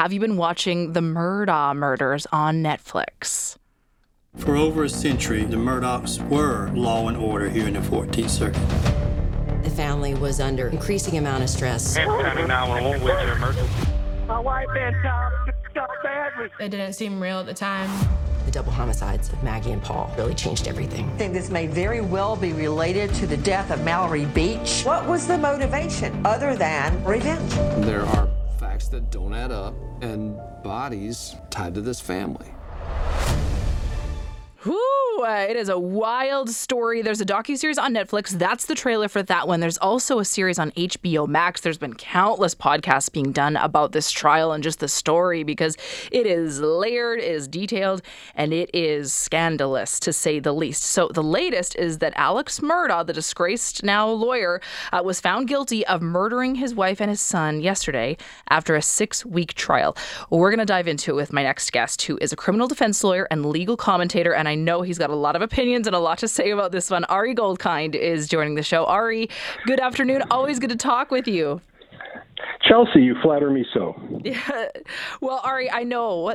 have you been watching the Murdaugh murders on Netflix? For over a century, the Murdaughs were law and order here in the 14th Circuit. The family was under increasing amount of stress. My wife and Tom got bad. It didn't seem real at the time. The double homicides of Maggie and Paul really changed everything. I think this may very well be related to the death of Mallory Beach. What was the motivation other than revenge? There are facts that don't add up and bodies tied to this family. Whew, it is a wild story. There's a docuseries on Netflix. That's the trailer for that one. There's also a series on HBO Max. There's been countless podcasts being done about this trial and just the story because it is layered, it is detailed, and it is scandalous, to say the least. So the latest is that Alex Murdaugh, the disgraced now lawyer, was found guilty of murdering his wife and his son yesterday after a 6-week trial. We're going to dive into it with my next guest, who is a criminal defense lawyer and legal commentator, and I know he's got a lot of opinions and a lot to say about this one. Ari Goldkind is joining the show. Ari, good afternoon. Always good to talk with you. Chelsea, you flatter me so. Yeah. Well, Ari, I know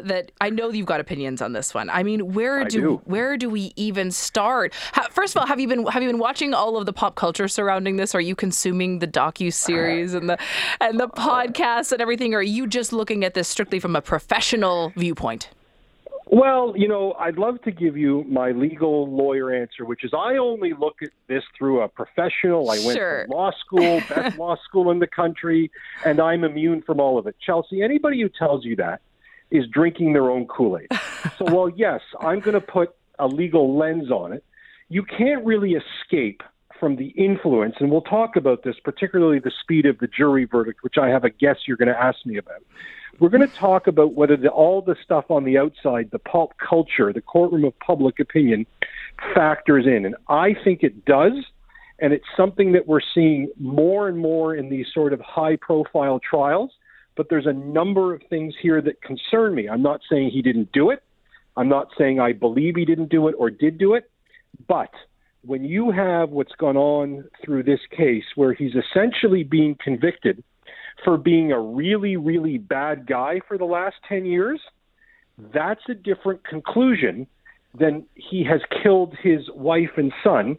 you've got opinions on this one. I mean, where do we even start? First of all, have you been watching all of the pop culture surrounding this? Are you consuming the docuseries and the podcasts and everything? Or are you just looking at this strictly from a professional viewpoint? Well, you know, I'd love to give you my legal lawyer answer, which is I only look at this through a professional. I went to law school, best law school in the country, and I'm immune from all of it. Chelsea, anybody who tells you that is drinking their own Kool-Aid. So, well, yes, I'm going to put a legal lens on it. You can't really escape from the influence, and we'll talk about this, particularly the speed of the jury verdict, which I have a guess you're going to ask me about. We're going to talk about whether all the stuff on the outside, the pulp culture, the courtroom of public opinion, factors in. And I think it does, and it's something that we're seeing more and more in these sort of high-profile trials. But there's a number of things here that concern me. I'm not saying he didn't do it. I'm not saying I believe he didn't do it or did do it. But when you have what's gone on through this case where he's essentially being convicted for being a really, really bad guy for the last 10 years, that's a different conclusion than he has killed his wife and son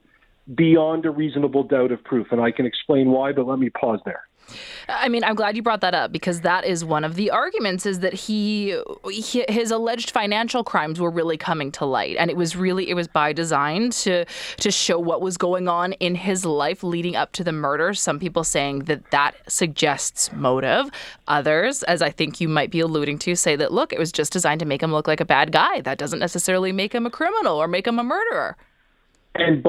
beyond a reasonable doubt of proof. And I can explain why, but let me pause there. I mean, I'm glad you brought that up because that is one of the arguments, is that his alleged financial crimes were really coming to light. And it was by design to show what was going on in his life leading up to the murder. Some people saying that suggests motive. Others, as I think you might be alluding to, say that, look, it was just designed to make him look like a bad guy. That doesn't necessarily make him a criminal or make him a murderer. And it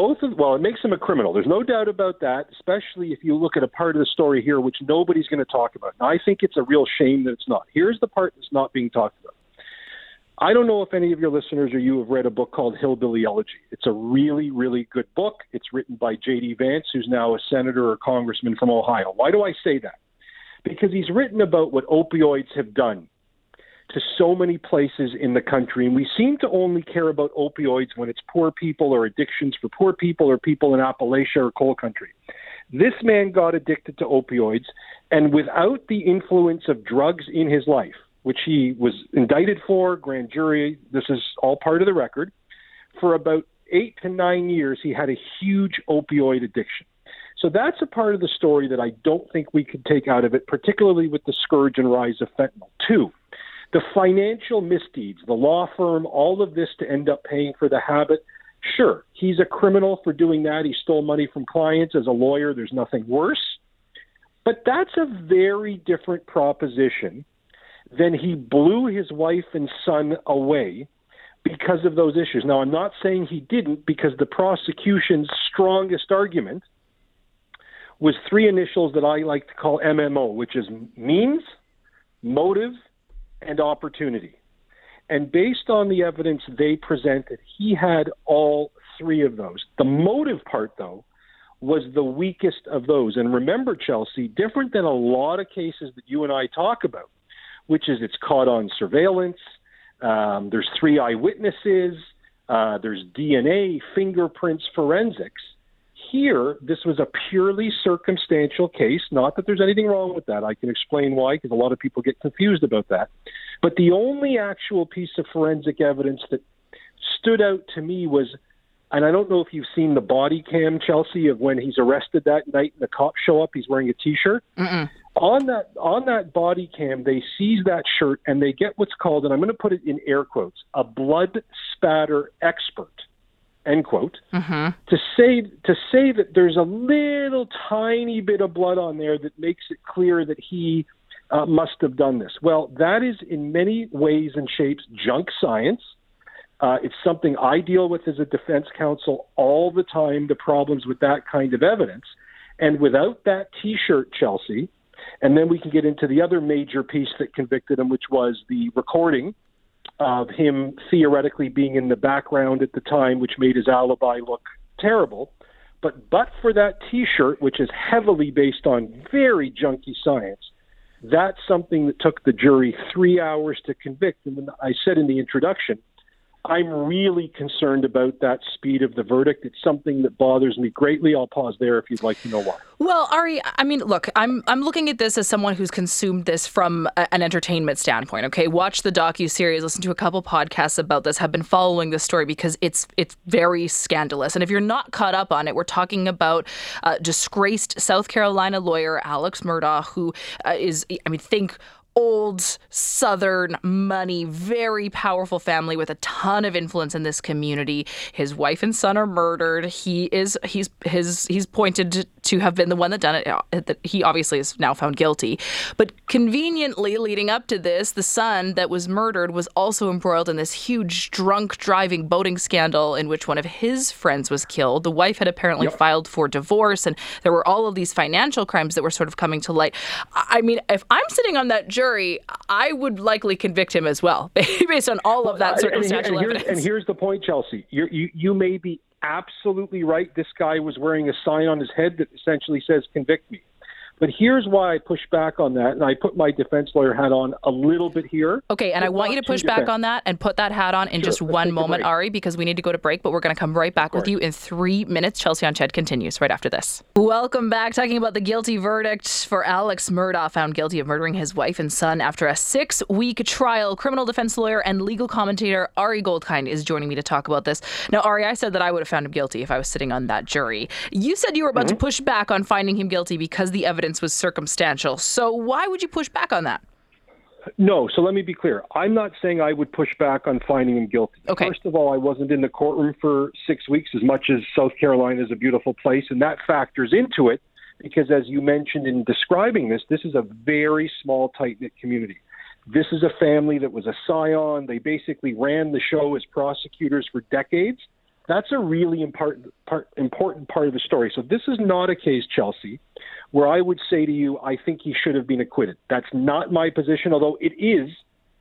makes him a criminal. There's no doubt about that, especially if you look at a part of the story here which nobody's going to talk about. And I think it's a real shame that it's not. Here's the part that's not being talked about. I don't know if any of your listeners or you have read a book called Hillbilly Elegy. It's a really, really good book. It's written by J.D. Vance, who's now a senator or congressman from Ohio. Why do I say that? Because he's written about what opioids have done to so many places in the country. And we seem to only care about opioids when it's poor people or addictions for poor people or people in Appalachia or coal country. This man got addicted to opioids, and without the influence of drugs in his life, which he was indicted for, grand jury, this is all part of the record, for about 8 to 9 years, he had a huge opioid addiction. So that's a part of the story that I don't think we could take out of it, particularly with the scourge and rise of fentanyl. 2, the financial misdeeds, the law firm, all of this to end up paying for the habit. Sure, he's a criminal for doing that. He stole money from clients. As a lawyer, there's nothing worse. But that's a very different proposition than he blew his wife and son away because of those issues. Now, I'm not saying he didn't, because the prosecution's strongest argument was 3 initials that I like to call MMO, which is means, motive, and opportunity. And based on the evidence they presented, he had all 3 of those. The motive part, though, was the weakest of those. And remember, Chelsea, different than a lot of cases that you and I talk about, which is it's caught on surveillance, there's 3 eyewitnesses, there's DNA, fingerprints, forensics. Here, this was a purely circumstantial case. Not that there's anything wrong with that. I can explain why, because a lot of people get confused about that. But the only actual piece of forensic evidence that stood out to me was, and I don't know if you've seen the body cam, Chelsea, of when he's arrested that night and the cops show up, he's wearing a T-shirt. Mm-mm. On that body cam, they seize that shirt and they get what's called, and I'm going to put it in air quotes, a blood spatter expert, end quote, to say that there's a little tiny bit of blood on there that makes it clear that he must have done this. Well, that is in many ways and shapes junk science. It's something I deal with as a defense counsel all the time, the problems with that kind of evidence. And without that T-shirt, Chelsea, and then we can get into the other major piece that convicted him, which was the recording of him theoretically being in the background at the time, which made his alibi look terrible. But for that T-shirt, which is heavily based on very junky science, that's something that took the jury 3 hours to convict. And when I said in the introduction, I'm really concerned about that speed of the verdict. It's something that bothers me greatly. I'll pause there if you'd like to know why. Well, Ari, I mean, look, I'm looking at this as someone who's consumed this from an entertainment standpoint, okay? Watch the docuseries, listen to a couple podcasts about this, have been following this story because it's very scandalous. And if you're not caught up on it, we're talking about disgraced South Carolina lawyer Alex Murdaugh, who is old Southern money, very powerful family with a ton of influence in this community. His wife and son are murdered. He's pointed to have been the one that done it. He obviously is now found guilty. But conveniently, leading up to this, the son that was murdered was also embroiled in this huge drunk driving boating scandal in which one of his friends was killed. The wife had apparently filed for divorce, and there were all of these financial crimes that were sort of coming to light. I mean, if I'm sitting on that jury, I would likely convict him as well, based on all of that circumstantial evidence. And here's the point, Chelsea. You may be absolutely right. This guy was wearing a sign on his head that essentially says, convict me. But here's why I push back on that, and I put my defense lawyer hat on a little bit here. Okay, and I want you to push back on that and put that hat on in just one moment, Ari, because we need to go to break, but we're going to come right back with you in 3 minutes. Chelsea on Ched continues right after this. Welcome back, talking about the guilty verdict for Alex Murdaugh, found guilty of murdering his wife and son after a 6-week trial. Criminal defense lawyer and legal commentator Ari Goldkind is joining me to talk about this. Now, Ari, I said that I would have found him guilty if I was sitting on that jury. You said you were about to push back on finding him guilty because the evidence was circumstantial. So why would you push back on that? No. So let me be clear. I'm not saying I would push back on finding him guilty. Okay. First of all, I wasn't in the courtroom for 6 weeks, as much as South Carolina is a beautiful place. And that factors into it because, as you mentioned in describing this, this is a very small, tight-knit community. This is a family that was a scion. They basically ran the show as prosecutors for decades. That's a really important part of the story. So this is not a case, Chelsea, where I would say to you, I think he should have been acquitted. That's not my position, although it is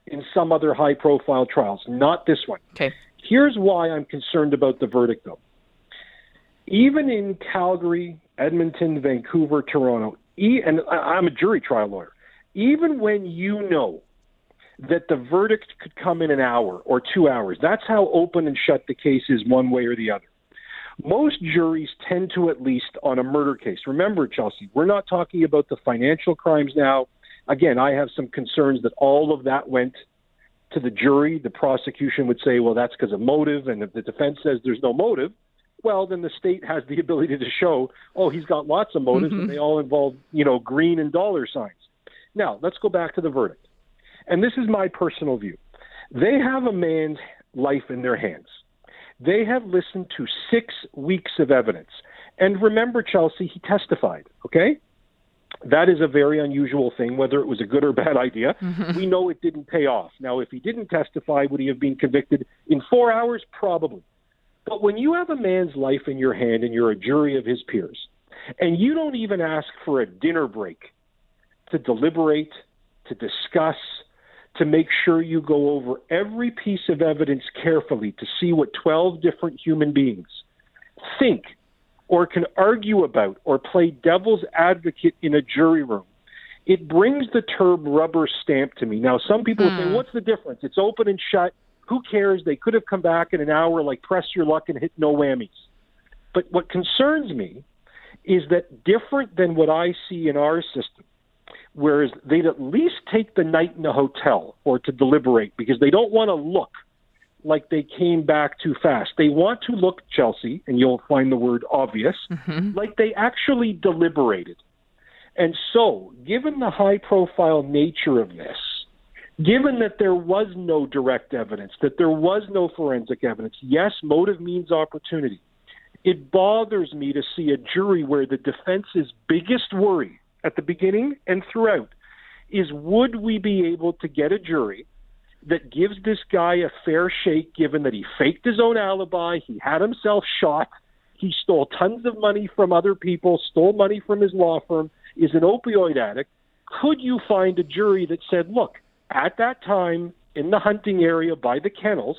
in some other high-profile trials, not this one. Okay. Here's why I'm concerned about the verdict, though. Even in Calgary, Edmonton, Vancouver, Toronto, and I'm a jury trial lawyer, even when you know that the verdict could come in an hour or 2 hours, that's how open and shut the case is one way or the other. Most juries tend to, at least on a murder case. Remember, Chelsea, we're not talking about the financial crimes now. Again, I have some concerns that all of that went to the jury. The prosecution would say, well, that's because of motive. And if the defense says there's no motive, well, then the state has the ability to show, oh, he's got lots of motives, and they all involve, green and dollar signs. Now, let's go back to the verdict. And this is my personal view. They have a man's life in their hands. They have listened to 6 weeks of evidence. And remember, Chelsea, he testified, okay? That is a very unusual thing, whether it was a good or bad idea. We know it didn't pay off. Now, if he didn't testify, would he have been convicted in 4 hours? Probably. But when you have a man's life in your hand and you're a jury of his peers, and you don't even ask for a dinner break to deliberate, to discuss, to make sure you go over every piece of evidence carefully to see what 12 different human beings think or can argue about or play devil's advocate in a jury room, it brings the term rubber stamp to me. Now, some people would say, what's the difference? It's open and shut. Who cares? They could have come back in an hour, like press your luck and hit no whammies. But what concerns me is that different than what I see in our system, whereas they'd at least take the night in a hotel or to deliberate because they don't want to look like they came back too fast. They want to look, Chelsea, and you'll find the word obvious, like they actually deliberated. And so, given the high-profile nature of this, given that there was no direct evidence, that there was no forensic evidence, yes, motive means opportunity. It bothers me to see a jury where the defense's biggest worry at the beginning and throughout is, would we be able to get a jury that gives this guy a fair shake, given that he faked his own alibi, he had himself shot, he stole tons of money from other people, stole money from his law firm, is an opioid addict. Could you find a jury that said, look, at that time, in the hunting area by the kennels,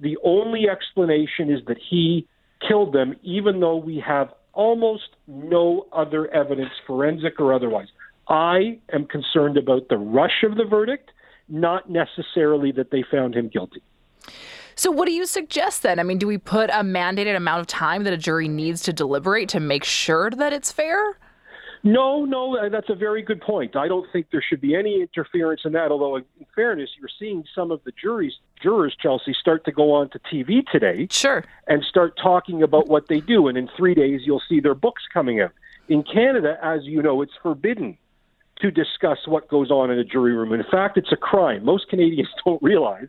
the only explanation is that he killed them, even though we have almost no other evidence, forensic or otherwise. I am concerned about the rush of the verdict, not necessarily that they found him guilty. So what do you suggest then? I mean, do we put a mandated amount of time that a jury needs to deliberate to make sure that it's fair? No, that's a very good point. I don't think there should be any interference in that, although in fairness, you're seeing some of the jurors, Chelsea, start to go on to TV today and start talking about what they do. And in 3 days, you'll see their books coming out. In Canada, as you know, it's forbidden to discuss what goes on in a jury room. And in fact, it's a crime. Most Canadians don't realize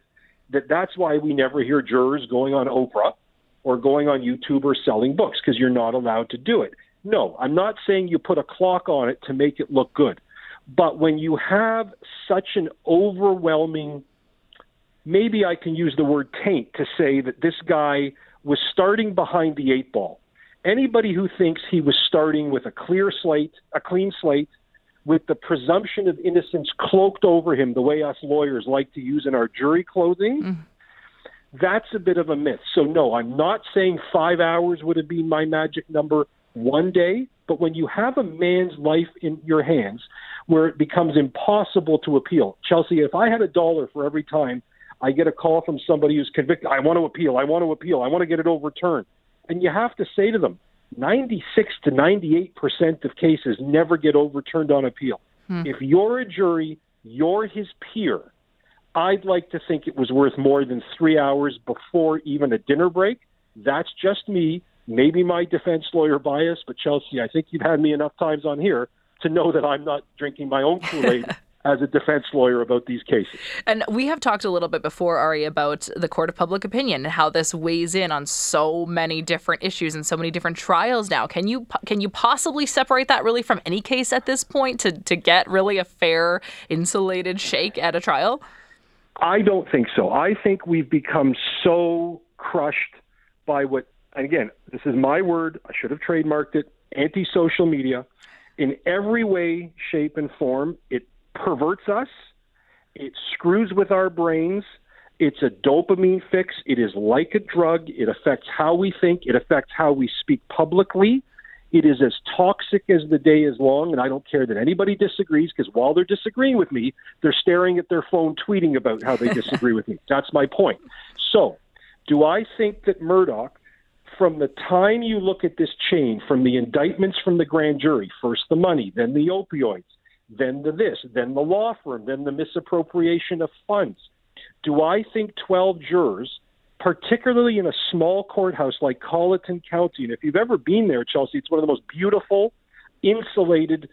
that that's why we never hear jurors going on Oprah or going on YouTube or selling books, because you're not allowed to do it. No, I'm not saying you put a clock on it to make it look good. But when you have such an overwhelming, maybe I can use the word taint to say that this guy was starting behind the eight ball. Anybody who thinks he was starting with a clean slate, with the presumption of innocence cloaked over him, the way us lawyers like to use in our jury clothing, that's a bit of a myth. So no, I'm not saying 5 hours would have been my magic number one day, but when you have a man's life in your hands where it becomes impossible to appeal, Chelsea, if I had $1 for every time I get a call from somebody who's convicted, I want to appeal, I want to get it overturned. And you have to say to them, 96 to 98% of cases never get overturned on appeal. If you're a jury, you're his peer. I'd like to think it was worth more than 3 hours before even a dinner break. That's just me. Maybe my defense lawyer bias, but Chelsea, I think you've had me enough times on here to know that I'm not drinking my own Kool-Aid as a defense lawyer about these cases. And we have talked a little bit before, Ari, about the court of public opinion and how this weighs in on so many different issues and so many different trials now. Can you possibly separate that really from any case at this point to get really a fair, insulated shake at a trial? I don't think so. I think we've become so crushed by what, and again, this is my word, I should have trademarked it, anti-social media. In every way, shape, and form, it perverts us. It screws with our brains. It's a dopamine fix. It is like a drug. It affects how we think. It affects how we speak publicly. It is as toxic as the day is long, and I don't care that anybody disagrees, because while they're disagreeing with me, they're staring at their phone tweeting about how they disagree with me. That's my point. So, do I think that Murdaugh, from the time you look at this chain, from the indictments from the grand jury, first the money, then the opioids, then the this, then the law firm, then the misappropriation of funds, do I think 12 jurors, particularly in a small courthouse like Colleton County, and if you've ever been there, Chelsea, it's one of the most beautiful, insulated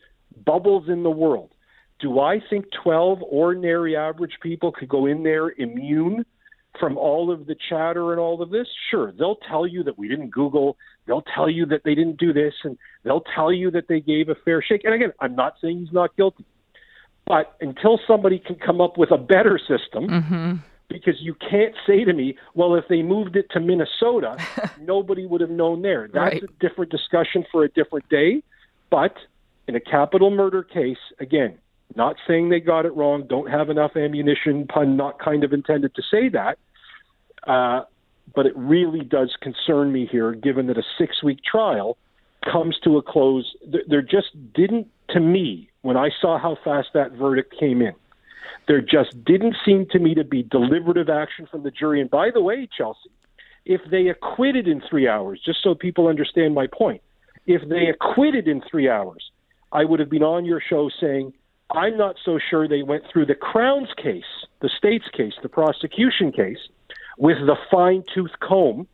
bubbles in the world, do I think 12 ordinary average people could go in there immune from all of the chatter and all of this? Sure, they'll tell you that we didn't Google, they'll tell you that they didn't do this, and they'll tell you that they gave a fair shake. And again, I'm not saying he's not guilty. But until somebody can come up with a better system, because you can't say to me, well, if they moved it to Minnesota, nobody would have known there. That's right. A different discussion for a different day. But in a capital murder case, again, not saying they got it wrong, don't have enough ammunition, pun not kind of intended to say that, but it really does concern me here, given that a 6-week trial comes to a close. There just didn't, to me, when I saw how fast that verdict came in, there just didn't seem to me to be deliberative action from the jury. And by the way, Chelsea, if they acquitted in 3 hours, just so people understand my point, if they acquitted in 3 hours, I would have been on your show saying, I'm not so sure they went through the Crown's case, the state's case, the prosecution case, with the fine-tooth comb,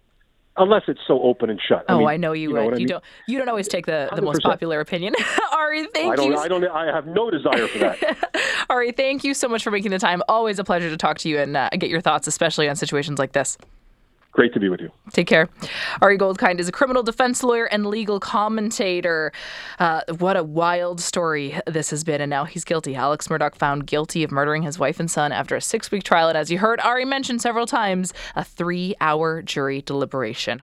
unless it's so open and shut. I mean, I know you would. You don't always take the most popular opinion. Ari, thank you. I have no desire for that. Ari, thank you so much for making the time. Always a pleasure to talk to you and get your thoughts, especially on situations like this. Great to be with you. Take care. Ari Goldkind is a criminal defense lawyer and legal commentator. What a wild story this has been, and now he's guilty. Alex Murdaugh found guilty of murdering his wife and son after a 6-week trial, and as you heard Ari mention several times, a 3-hour jury deliberation.